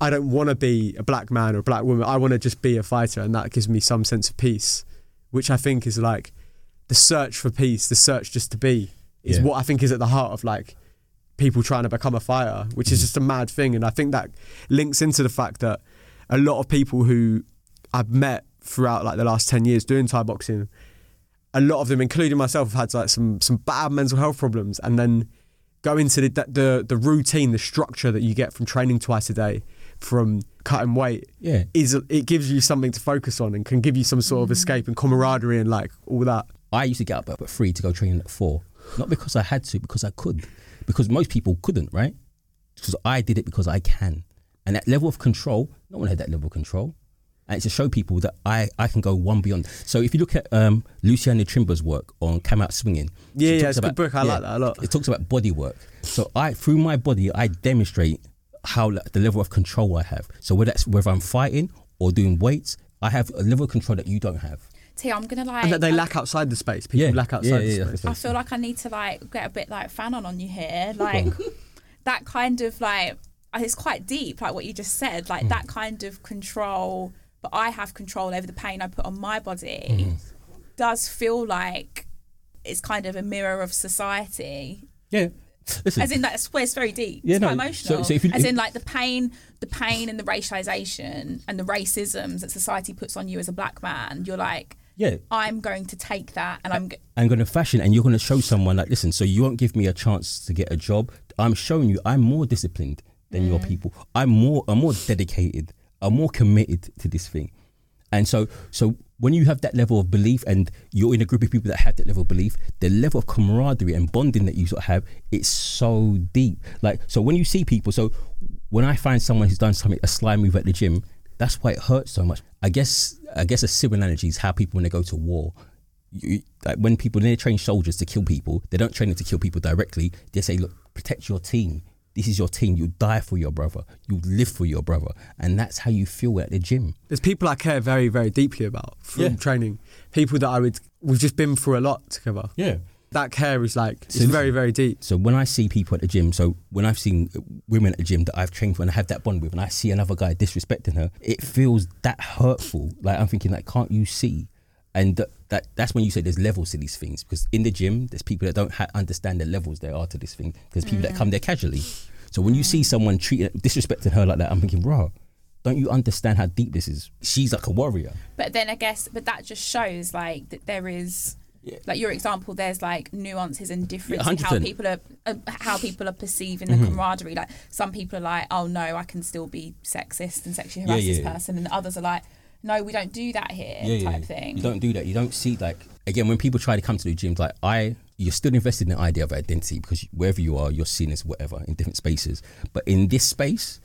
I don't want to be a black man or a black woman. I want to just be a fighter, and that gives me some sense of peace, which I think is like the search for peace, the search just to be is what I think is at the heart of like people trying to become a fighter, which is just a mad thing. And I think that links into the fact that a lot of people who I've met throughout like the last 10 years doing Thai boxing, a lot of them, including myself, have had like some bad mental health problems, and then go into the routine, the structure that you get from training twice a day, from cutting weight, is it gives you something to focus on and can give you some sort of escape and camaraderie and like all that. I used to get up at 3 to go training at 4, not because I had to, because I could. Because most people couldn't, right? Because I did it because I can. And that level of control, no one had that level of control. And it's to show people that I can go one beyond. So if you look at Luciana Trimber's work on Come Out Swinging. Yeah, it's a good book. I like that a lot. It talks about body work. So through my body, I demonstrate how the level of control I have. So whether I'm fighting or doing weights, I have a level of control that you don't have. T, I'm gonna like, and that they lack outside the space. People lack outside the space. I feel like I need to like get a bit like Fanon on you here, like that kind of like, it's quite deep, like what you just said, like that kind of control. But I have control over the pain I put on my body. Does feel like it's kind of a mirror of society. Yeah. Listen. As in that's where it's very deep. Yeah, it's quite emotional. So if you, as in like the pain and the racialization and the racisms that society puts on you as a black man, you're like, I'm going to take that and I'm going to fashion, and you're going to show someone like, listen, so you won't give me a chance to get a job. I'm showing you I'm more disciplined than your people. I'm more dedicated. I'm more committed to this thing. And so when you have that level of belief and you're in a group of people that have that level of belief, the level of camaraderie and bonding that you sort of have, it's so deep. Like, so when you see people, so when I find someone who's done something, a slime move at the gym, that's why it hurts so much. I guess a civil analogy is how people, when they go to war, like when people, they train soldiers to kill people, they don't train them to kill people directly. They say, look, protect your team. This is your team. You'll die for your brother. You'll live for your brother. And that's how you feel at the gym. There's people I care very, very deeply about from training. People that we've just been through a lot together. Yeah. That care is like, it's very, very deep. So when I see people at the gym, so when I've seen women at the gym that I've trained for and I have that bond with, and I see another guy disrespecting her, it feels that hurtful. Like I'm thinking, like, can't you see? And that's when you say there's levels to these things, because in the gym, there's people that don't understand the levels there are to this thing. There's people that come there casually. So when you see someone disrespecting her like that, I'm thinking, bro, don't you understand how deep this is? She's like a warrior. But then I guess, but that just shows like that there is, like your example, there's like nuances and differences in how people are perceiving the camaraderie. Like some people are like, oh no, I can still be sexist and sexually harass this person, and others are like, no, we don't do that here, type thing. You don't do that. You don't see, like, again, when people try to come to the gym, like, you're still invested in the idea of identity, because wherever you are, you're seen as whatever in different spaces. But in this space,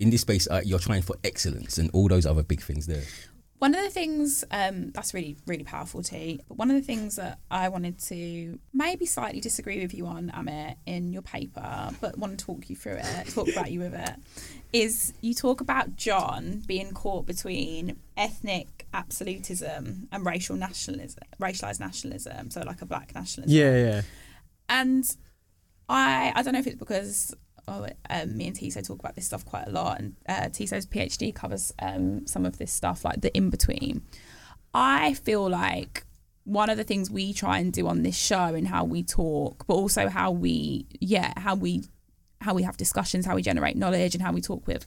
you're trying for excellence and all those other big things there. One of the things, that's really, really powerful, T. But one of the things that I wanted to maybe slightly disagree with you on, Amit, in your paper, but want to talk about it, is you talk about John being caught between ethnic absolutism and racialised nationalism, so like a black nationalism. Yeah. And I don't know if it's because me and Tiso talk about this stuff quite a lot, and Tiso's PhD covers some of this stuff, like the in-between. I feel like one of the things we try and do on this show and how we talk, but also how we have discussions, how we generate knowledge, and how we talk with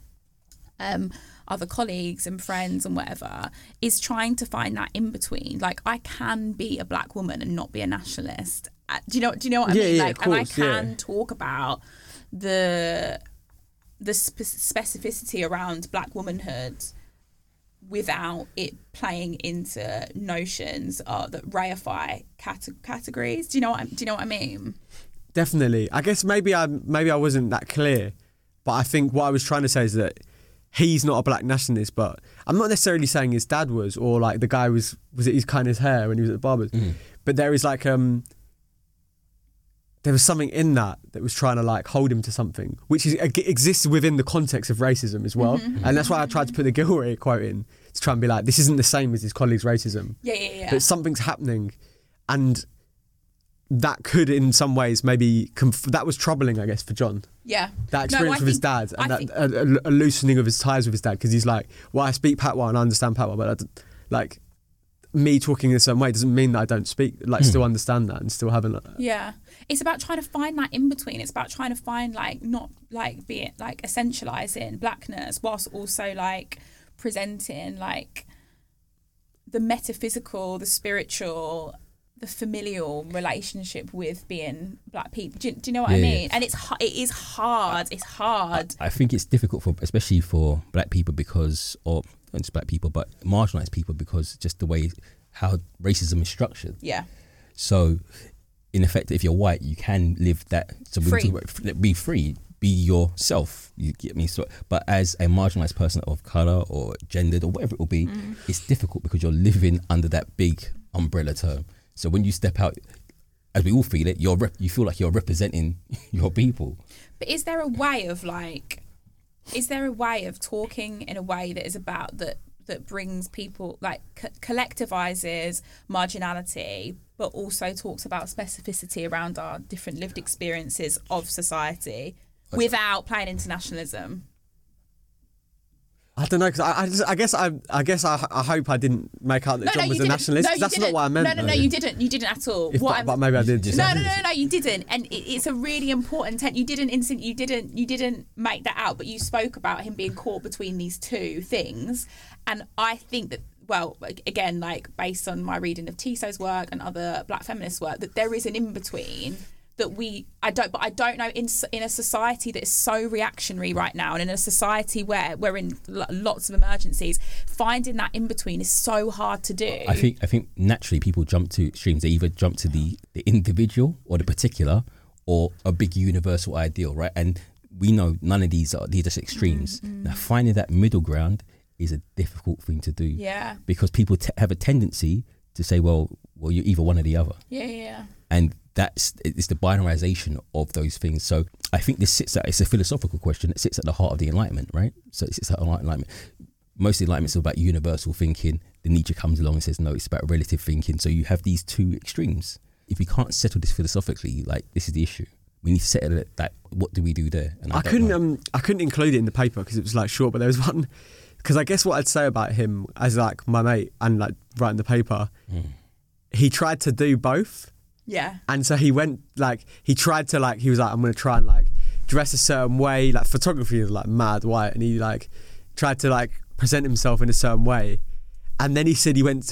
other colleagues and friends and whatever, is trying to find that in-between. Like, I can be a black woman and not be a nationalist. Do you know what I mean? Yeah, like, of course, and I can talk about the specificity around black womanhood without it playing into notions that reify categories. Do you know what I mean? Definitely. I guess maybe I wasn't that clear, but I think what I was trying to say is that he's not a black nationalist, but I'm not necessarily saying his dad was, or like the guy was it his kind of hair when he was at the barber's. Mm. But there is like there was something in that was trying to like hold him to something, which exists within the context of racism as well. Mm-hmm. And that's why I tried to put the Gilroy quote in, to try and be like, this isn't the same as his colleague's racism. Yeah. But something's happening, and that could in some ways maybe, that was troubling, I guess, for John. Yeah. That experience with his dad, and a loosening of his ties with his dad, because he's like, well, I speak Patois and I understand Patois, but like me talking in a certain way doesn't mean that I don't speak, like still understand that and still having that. Yeah. It's about trying to find that in between. It's about trying to find like, not like be it like essentializing blackness whilst also like presenting like the metaphysical, the spiritual, the familial relationship with being black people. Do you know what I mean? And it's hard. I think it's difficult especially for black people, because, or not just black people, but marginalized people, because just the way how racism is structured. Yeah. So in effect, if you're white, you can live that. So be free, be yourself. You get me? So, but as a marginalized person of color or gendered or whatever it will be, it's difficult because you're living under that big umbrella term. So when you step out, as we all feel it, you feel like you're representing your people. But is there a way of like, talking in a way that is about that brings people, like collectivizes marginality, but also talks about specificity around our different lived experiences of society without playing into nationalism? I don't know, because I hope I didn't make out that John was a nationalist. That's not what I meant. No, you didn't. You didn't at all. But maybe I did. No, you didn't. And it's a really important tension. You didn't make that out, but you spoke about him being caught between these two things. And I think that, well, again, like based on my reading of Tiso's work and other black feminist work, that there is an in-between that I don't know in a society that is so reactionary right now, and in a society where we're in lots of emergencies, finding that in between is so hard to do. I think naturally people jump to extremes. They either jump to the individual or the particular or a big universal ideal, right? And we know none of these are just extremes. Mm-hmm. Now finding that middle ground is a difficult thing to do. Yeah. Because people have a tendency to say, well, you're either one or the other. Yeah. And it's the binarization of those things. So I think it's a philosophical question that sits at the heart of the Enlightenment, right? So it sits at the Enlightenment. Most of the Enlightenment is about universal thinking. The Nietzsche comes along and says, no, it's about relative thinking. So you have these two extremes. If we can't settle this philosophically, like, this is the issue. We need to settle it. Like, what do we do there? And I couldn't include it in the paper because it was like short, but there was one, because I guess what I'd say about him as like my mate and like writing the paper, he tried to do both. Yeah. And so he went, like, he tried to, like, he was like, I'm going to try and, like, dress a certain way, like photography is like mad, right? And he like tried to like present himself in a certain way. And then he said he went,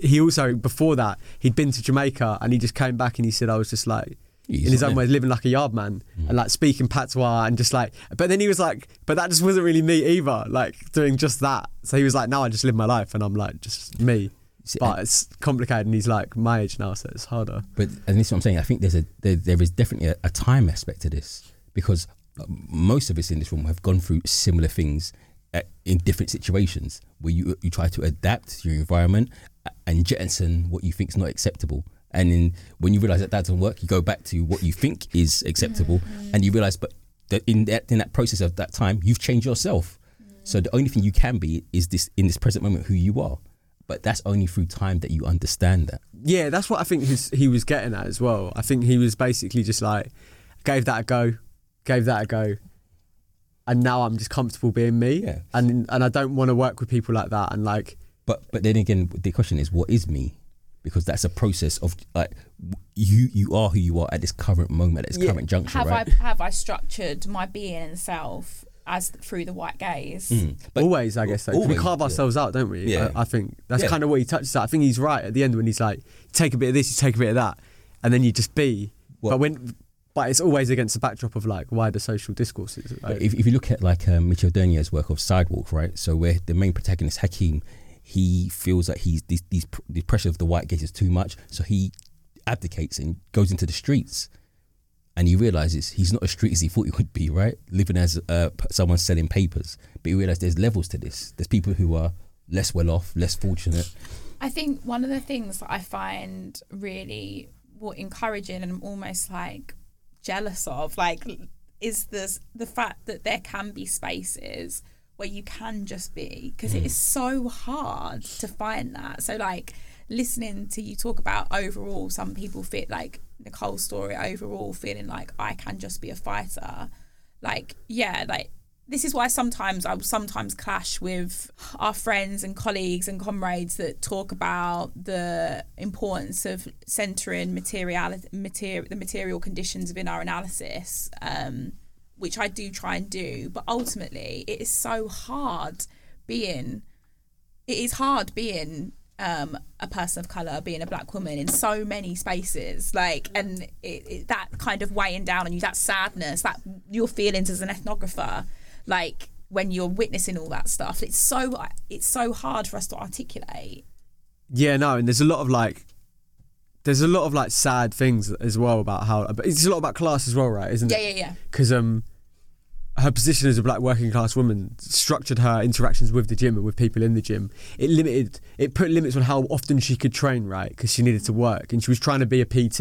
he also, before that, he'd been to Jamaica and he just came back and he said, I was just like, in his own way, living like a yard man and like speaking patois and just like, but then he was like, but that just wasn't really me either, like doing just that. So he was like, no, I just live my life and I'm like, just me. But it's complicated and he's like my age now, so it's harder. But, and this is what I'm saying, I think there's there is definitely a time aspect to this, because most of us in this room have gone through similar things in different situations where you try to adapt to your environment and jettison what you think is not acceptable. And then when you realise that doesn't work, you go back to what you think is acceptable, and you realise, but in that process of that time, you've changed yourself. So the only thing you can be is this, in this present moment, who you are. But that's only through time that you understand that. Yeah, that's what I think he was getting at as well. I think he was basically just like, gave that a go, and now I'm just comfortable being me, and I don't want to work with people like that, and like. But then again, the question is, what is me? Because that's a process of like you are who you are at this current moment, at this current juncture. Have I structured my being and self as through the white gaze? But always, I guess. Always, we carve ourselves out, don't we? Yeah. I think that's kind of what he touches on. I think he's right at the end when he's like, take a bit of this, you take a bit of that, and then you just be. What? But it's always against the backdrop of like wider social discourses. Right? If you look at like Michel Dernier's work of Sidewalk, right? So where the main protagonist Hakeem, he feels that he's the pressure of the white gaze is too much, so he abdicates and goes into the streets, and he realizes he's not as street as he thought he would be, right? Living as someone selling papers, but he realized there's levels to this. There's people who are less well off, less fortunate. I think one of the things that I find really encouraging, and I'm almost like jealous of, like, is this the fact that there can be spaces where you can just be, because it is so hard to find that. So like listening to you talk about overall, some people feel like Nicole's story overall feeling like I can just be a fighter. Like, yeah, like this is why sometimes I will clash with our friends and colleagues and comrades that talk about the importance of centering the material conditions within our analysis, which I do try and do, but ultimately it is so hard being, a person of colour, being a black woman in so many spaces, like, and it, that kind of weighing down on you, that sadness, that your feelings as an ethnographer, like when you're witnessing all that stuff, it's so hard for us to articulate. Yeah, no, and there's a lot of sad things as well about how, but it's a lot about class as well, right? Isn't it? Yeah. Because her position as a black working class woman structured her interactions with the gym and with people in the gym. It put limits on how often she could train, right? Because she needed to work and she was trying to be a PT,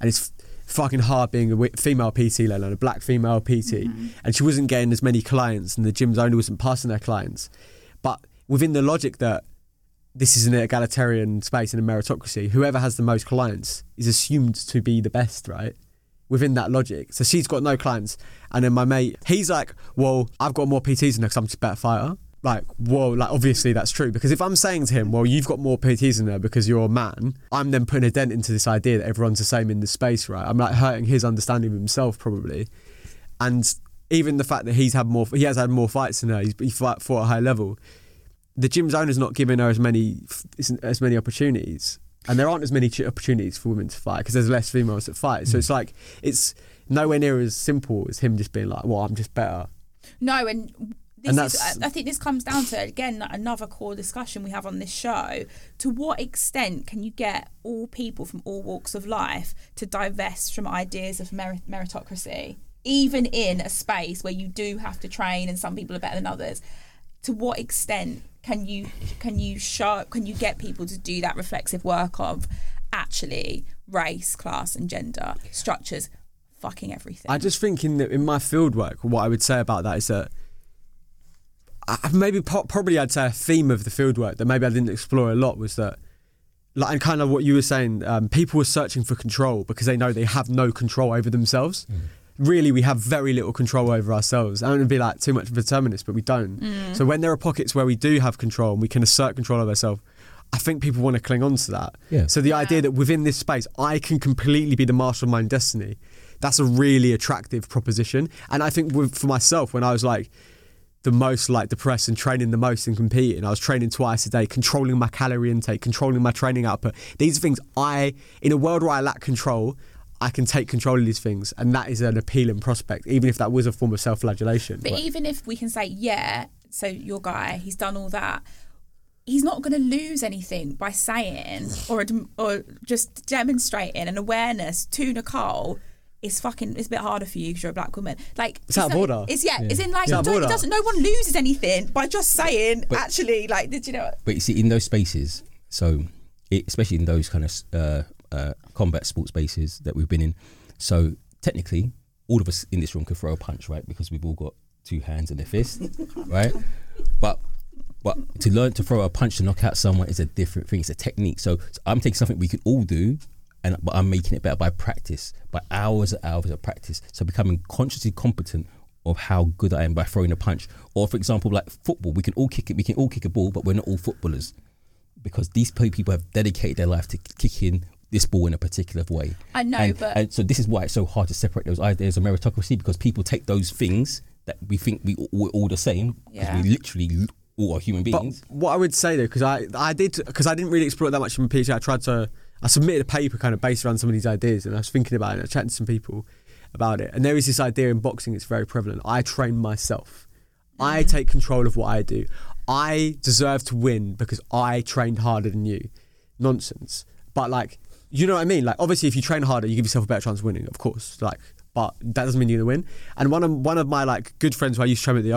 and it's fucking hard being a female PT, let alone a black female PT. And she wasn't getting as many clients, and the gyms only wasn't passing their clients. But within the logic that this is an egalitarian space and a meritocracy, whoever has the most clients is assumed to be the best, right? Within that logic. So she's got no clients. And then my mate, he's like, well, I've got more PTs than her because I'm just a better fighter. Like, whoa, like obviously that's true. Because if I'm saying to him, well, you've got more PTs than her because you're a man, I'm then putting a dent into this idea that everyone's the same in the space, right? I'm like hurting his understanding of himself probably. And even the fact that he has had more fights than her, he fought at a high level. The gym's owner's not giving her as many opportunities, and there aren't as many opportunities for women to fight because there's less females that fight. So it's like, it's nowhere near as simple as him just being like, well, I'm just better. No, and I think this comes down to, again, another core discussion we have on this show. To what extent can you get all people from all walks of life to divest from ideas of meritocracy, even in a space where you do have to train and some people are better than others? To what extent can you get people to do that reflexive work of actually race, class, and gender structures, fucking everything? I just think in my field work, what I would say about that is that probably I'd say a theme of the field work that maybe I didn't explore a lot was that, like, and kind of what you were saying, people were searching for control because they know they have no control over themselves. Really, we have very little control over ourselves. I don't want to be like too much of a determinist, but we don't. So when there are pockets where we do have control and we can assert control of ourselves, I think people want to cling on to that. So the idea that within this space, I can completely be the master of my own destiny. that's a really attractive proposition. And I think for myself, when I was like the most like depressed and training the most and competing, I was training twice a day, controlling my calorie intake, controlling my training output. These are things in a world where I lack control, I can take control of these things. And that is an appealing prospect, even if that was a form of self-flagellation. But even if we can say, yeah, so your guy, he's done all that, he's not going to lose anything by saying or just demonstrating an awareness to Nicole. It's a bit harder for you because you're a black woman. Like, it's out of order. No one loses anything by just saying, but, actually, like, did you know? But you see, in those spaces, especially in those kind of combat sports spaces that we've been in, so technically, all of us in this room could throw a punch, right? Because we've all got two hands and a fist, right? But to learn to throw a punch to knock out someone is a different thing. It's a technique. So I'm taking something we can all do, but I'm making it better by practice, by hours and hours of practice. So becoming consciously competent of how good I am by throwing a punch. Or for example, like football, we can all kick a ball, but we're not all footballers, because these people have dedicated their life to kicking this ball in a particular way. I know, and so this is why it's so hard to separate those ideas of meritocracy, because people take those things that we think we're all the same, because we literally all are human beings. But what I would say though, because I didn't really explore it that much in my PhD, I submitted a paper kind of based around some of these ideas, and I was thinking about it and I was chatting to some people about it. And there is this idea in boxing, it's very prevalent. I train myself. Mm-hmm. I take control of what I do. I deserve to win because I trained harder than you. Nonsense. But like, you know what I mean? Like, obviously if you train harder, you give yourself a better chance of winning, of course. Like, but that doesn't mean you're going to win. And one of my like good friends who I used to train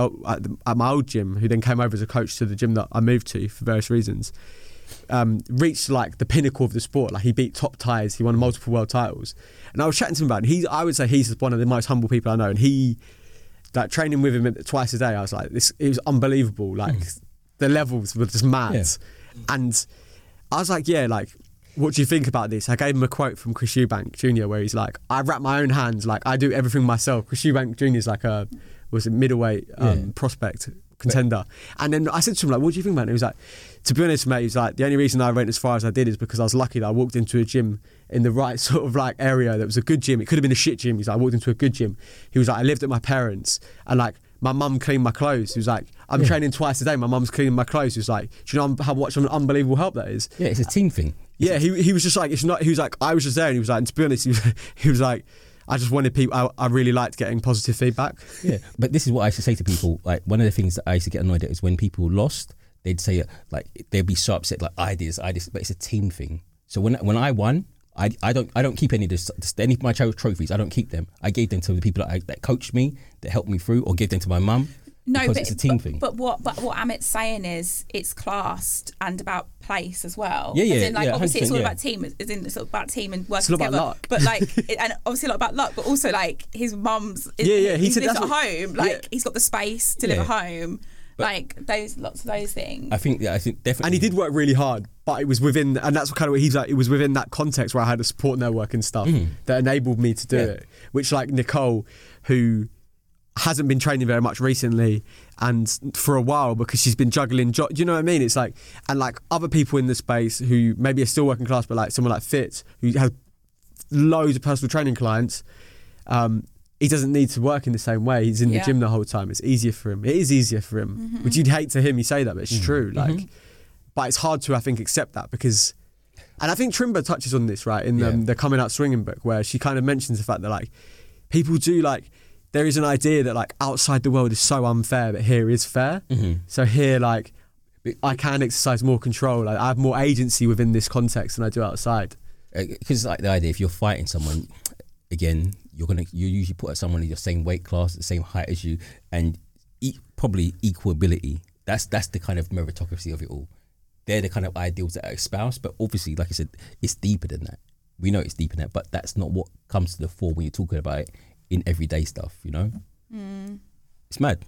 at my old gym, who then came over as a coach to the gym that I moved to for various reasons, reached like the pinnacle of the sport. Like, he beat top ties, he won multiple world titles, and I was chatting to him about it. I would say he's one of the most humble people I know, and he, like, training with him twice a day, I was like, it was unbelievable. Like, the levels were just mad. And I was like, yeah, like, what do you think about this? I gave him a quote from Chris Eubank Jr. where he's like, I wrap my own hands, like, I do everything myself. Chris Eubank Jr. is like a middleweight prospect contender. And then I said to him, like, what do you think about it? He was like, to be honest, mate, he was like, the only reason I went as far as I did is because I was lucky that I walked into a gym in the right sort of like area that was a good gym. It could have been a shit gym. He's like, I walked into a good gym. He was like, I lived at my parents, and like, my mum cleaned my clothes. He was like, I'm training twice a day, my mum's cleaning my clothes. He was like, do you know how much unbelievable help that is? Yeah, it's a team thing. Yeah, he was just like, it's not, he was like, I was just there, and he was like, and to be honest, he was like, I just wanted people, I really liked getting positive feedback. Yeah, but this is what I used to say to people. Like, one of the things that I used to get annoyed at is when people lost, they'd say, like, they'd be so upset, like, I did this, but it's a team thing. So when I won, I don't keep any of this, any of my trophies, I don't keep them. I gave them to the people that coached me, that helped me through, or gave them to my mum. No, but it's a team thing. But what Amit's saying is it's classed and about place as well. Yeah, yeah. As in, like, obviously it's all about team. As in, it's all about team and working together. It's all about luck. But like, and obviously a lot about luck. But also like his mum's. He lives at home. Like he's got the space to live at home. But like lots of those things. I think definitely. And he did work really hard, but it was within, and that's kind of what he's like. It was within that context where I had a support network and stuff that enabled me to do it. Which, like, Nicole, who hasn't been training very much recently and for a while because she's been juggling do you know what I mean? It's like, and like other people in the space who maybe are still working class, but like someone like Fitz, who has loads of personal training clients, he doesn't need to work in the same way. He's in the gym the whole time. It's easier for him. It is easier for him. Mm-hmm. Which you'd hate to hear me say that, but it's true. Like, but it's hard to, I think, accept that because, and I think Trimber touches on this, right? In the Coming Out Swinging book, where she kind of mentions the fact that like people do like, there is an idea that like outside the world is so unfair, but here is fair. Mm-hmm. So here, like, I can exercise more control. Like, I have more agency within this context than I do outside. Because like the idea, if you're fighting someone, again, you usually put someone in your same weight class, the same height as you, and probably equal ability. That's the kind of meritocracy of it all. They're the kind of ideals that are espoused, but obviously, like I said, it's deeper than that. We know it's deeper than that, but that's not what comes to the fore when you're talking about it in everyday stuff, you know? It's mad.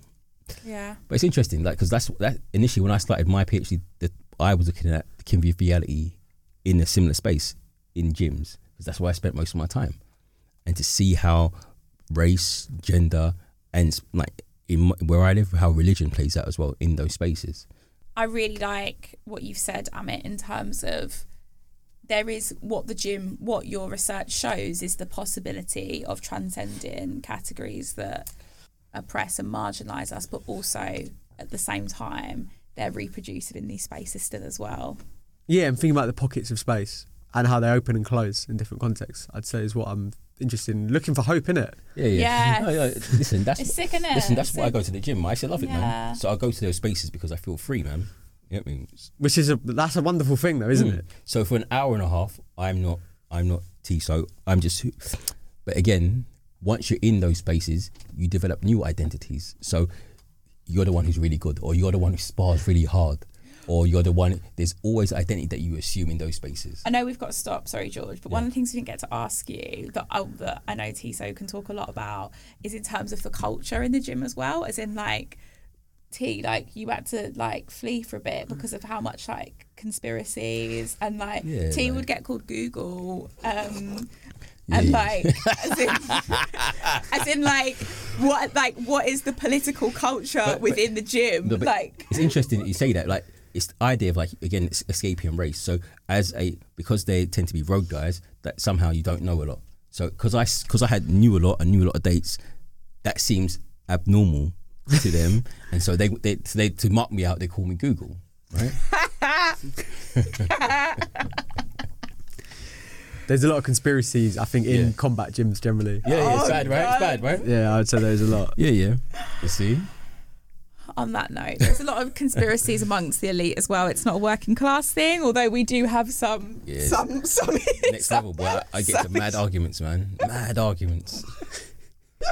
Yeah. But it's interesting, like, because that initially when I started my PhD, I was looking at conviviality in a similar space in gyms, because that's where I spent most of my time. And to see how race, gender, and like in where I live, how religion plays out as well in those spaces. I really like what you've said, Amit, in terms of there is what the gym, what your research shows is the possibility of transcending categories that oppress and marginalise us, but also at the same time they're reproduced in these spaces still as well. Yeah, and thinking about the pockets of space and how they open and close in different contexts, I'd say is what I'm interested in. Looking for hope, innit? Yeah, yeah. Yes. No, listen, that's it's sick, innit? Listen, that's why I go to the gym. I actually love it, man. So I go to those spaces because I feel free, man. You know what I mean? Which is that's a wonderful thing, though, isn't it? So for an hour and a half, I'm not Tiso. I'm just. But again, once you're in those spaces, you develop new identities. So you're the one who's really good, or you're the one who spars really hard, or you're the one, there's always identity that you assume in those spaces. I know we've got to stop, sorry George, but one of the things we didn't get to ask you that I know Tiso can talk a lot about is in terms of the culture in the gym as well, as in like, T, like you had to like flee for a bit because of how much like conspiracies and like T would get called Google and like as in like what is the political culture within the gym? No, like it's interesting that you say that, like it's the idea of like, again, it's escaping race. So because they tend to be road guys, that somehow you don't know a lot. So because I had knew a lot of dates, that seems abnormal to them, and so they to mark me out, they call me Google, right? There's a lot of conspiracies, I think, in combat gyms generally. Yeah, it's bad, right? God. It's bad, right? Yeah, I'd say there's a lot. Yeah. You see? On that note, there's a lot of conspiracies amongst the elite as well. It's not a working class thing, although we do have some next level, boy. I get some mad arguments, man. Mad arguments.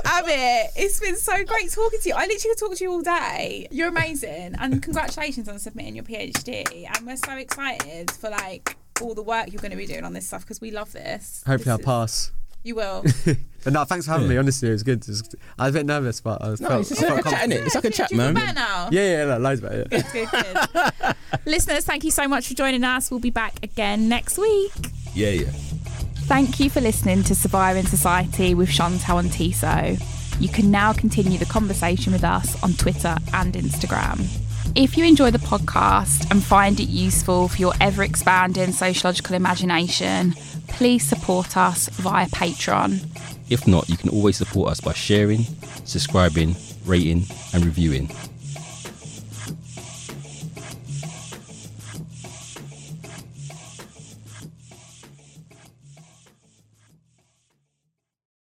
Amit, it's been so great talking to you. I literally could talk to you all day. You're amazing, and congratulations on submitting your PhD. And we're so excited for like all the work you're going to be doing on this stuff because we love this. Hopefully, I'll pass. You will. But no, thanks for having me. Honestly, it was good. I was a bit nervous, but I was. No, it's just like a chat, innit? It's like a chat, man. Yeah, loads about it. Good. Listeners, thank you so much for joining us. We'll be back again next week. Yeah. Thank you for listening to Surviving Society with Chantelle and Tiso. You can now continue the conversation with us on Twitter and Instagram. If you enjoy the podcast and find it useful for your ever-expanding sociological imagination, please support us via Patreon. If not, you can always support us by sharing, subscribing, rating and reviewing.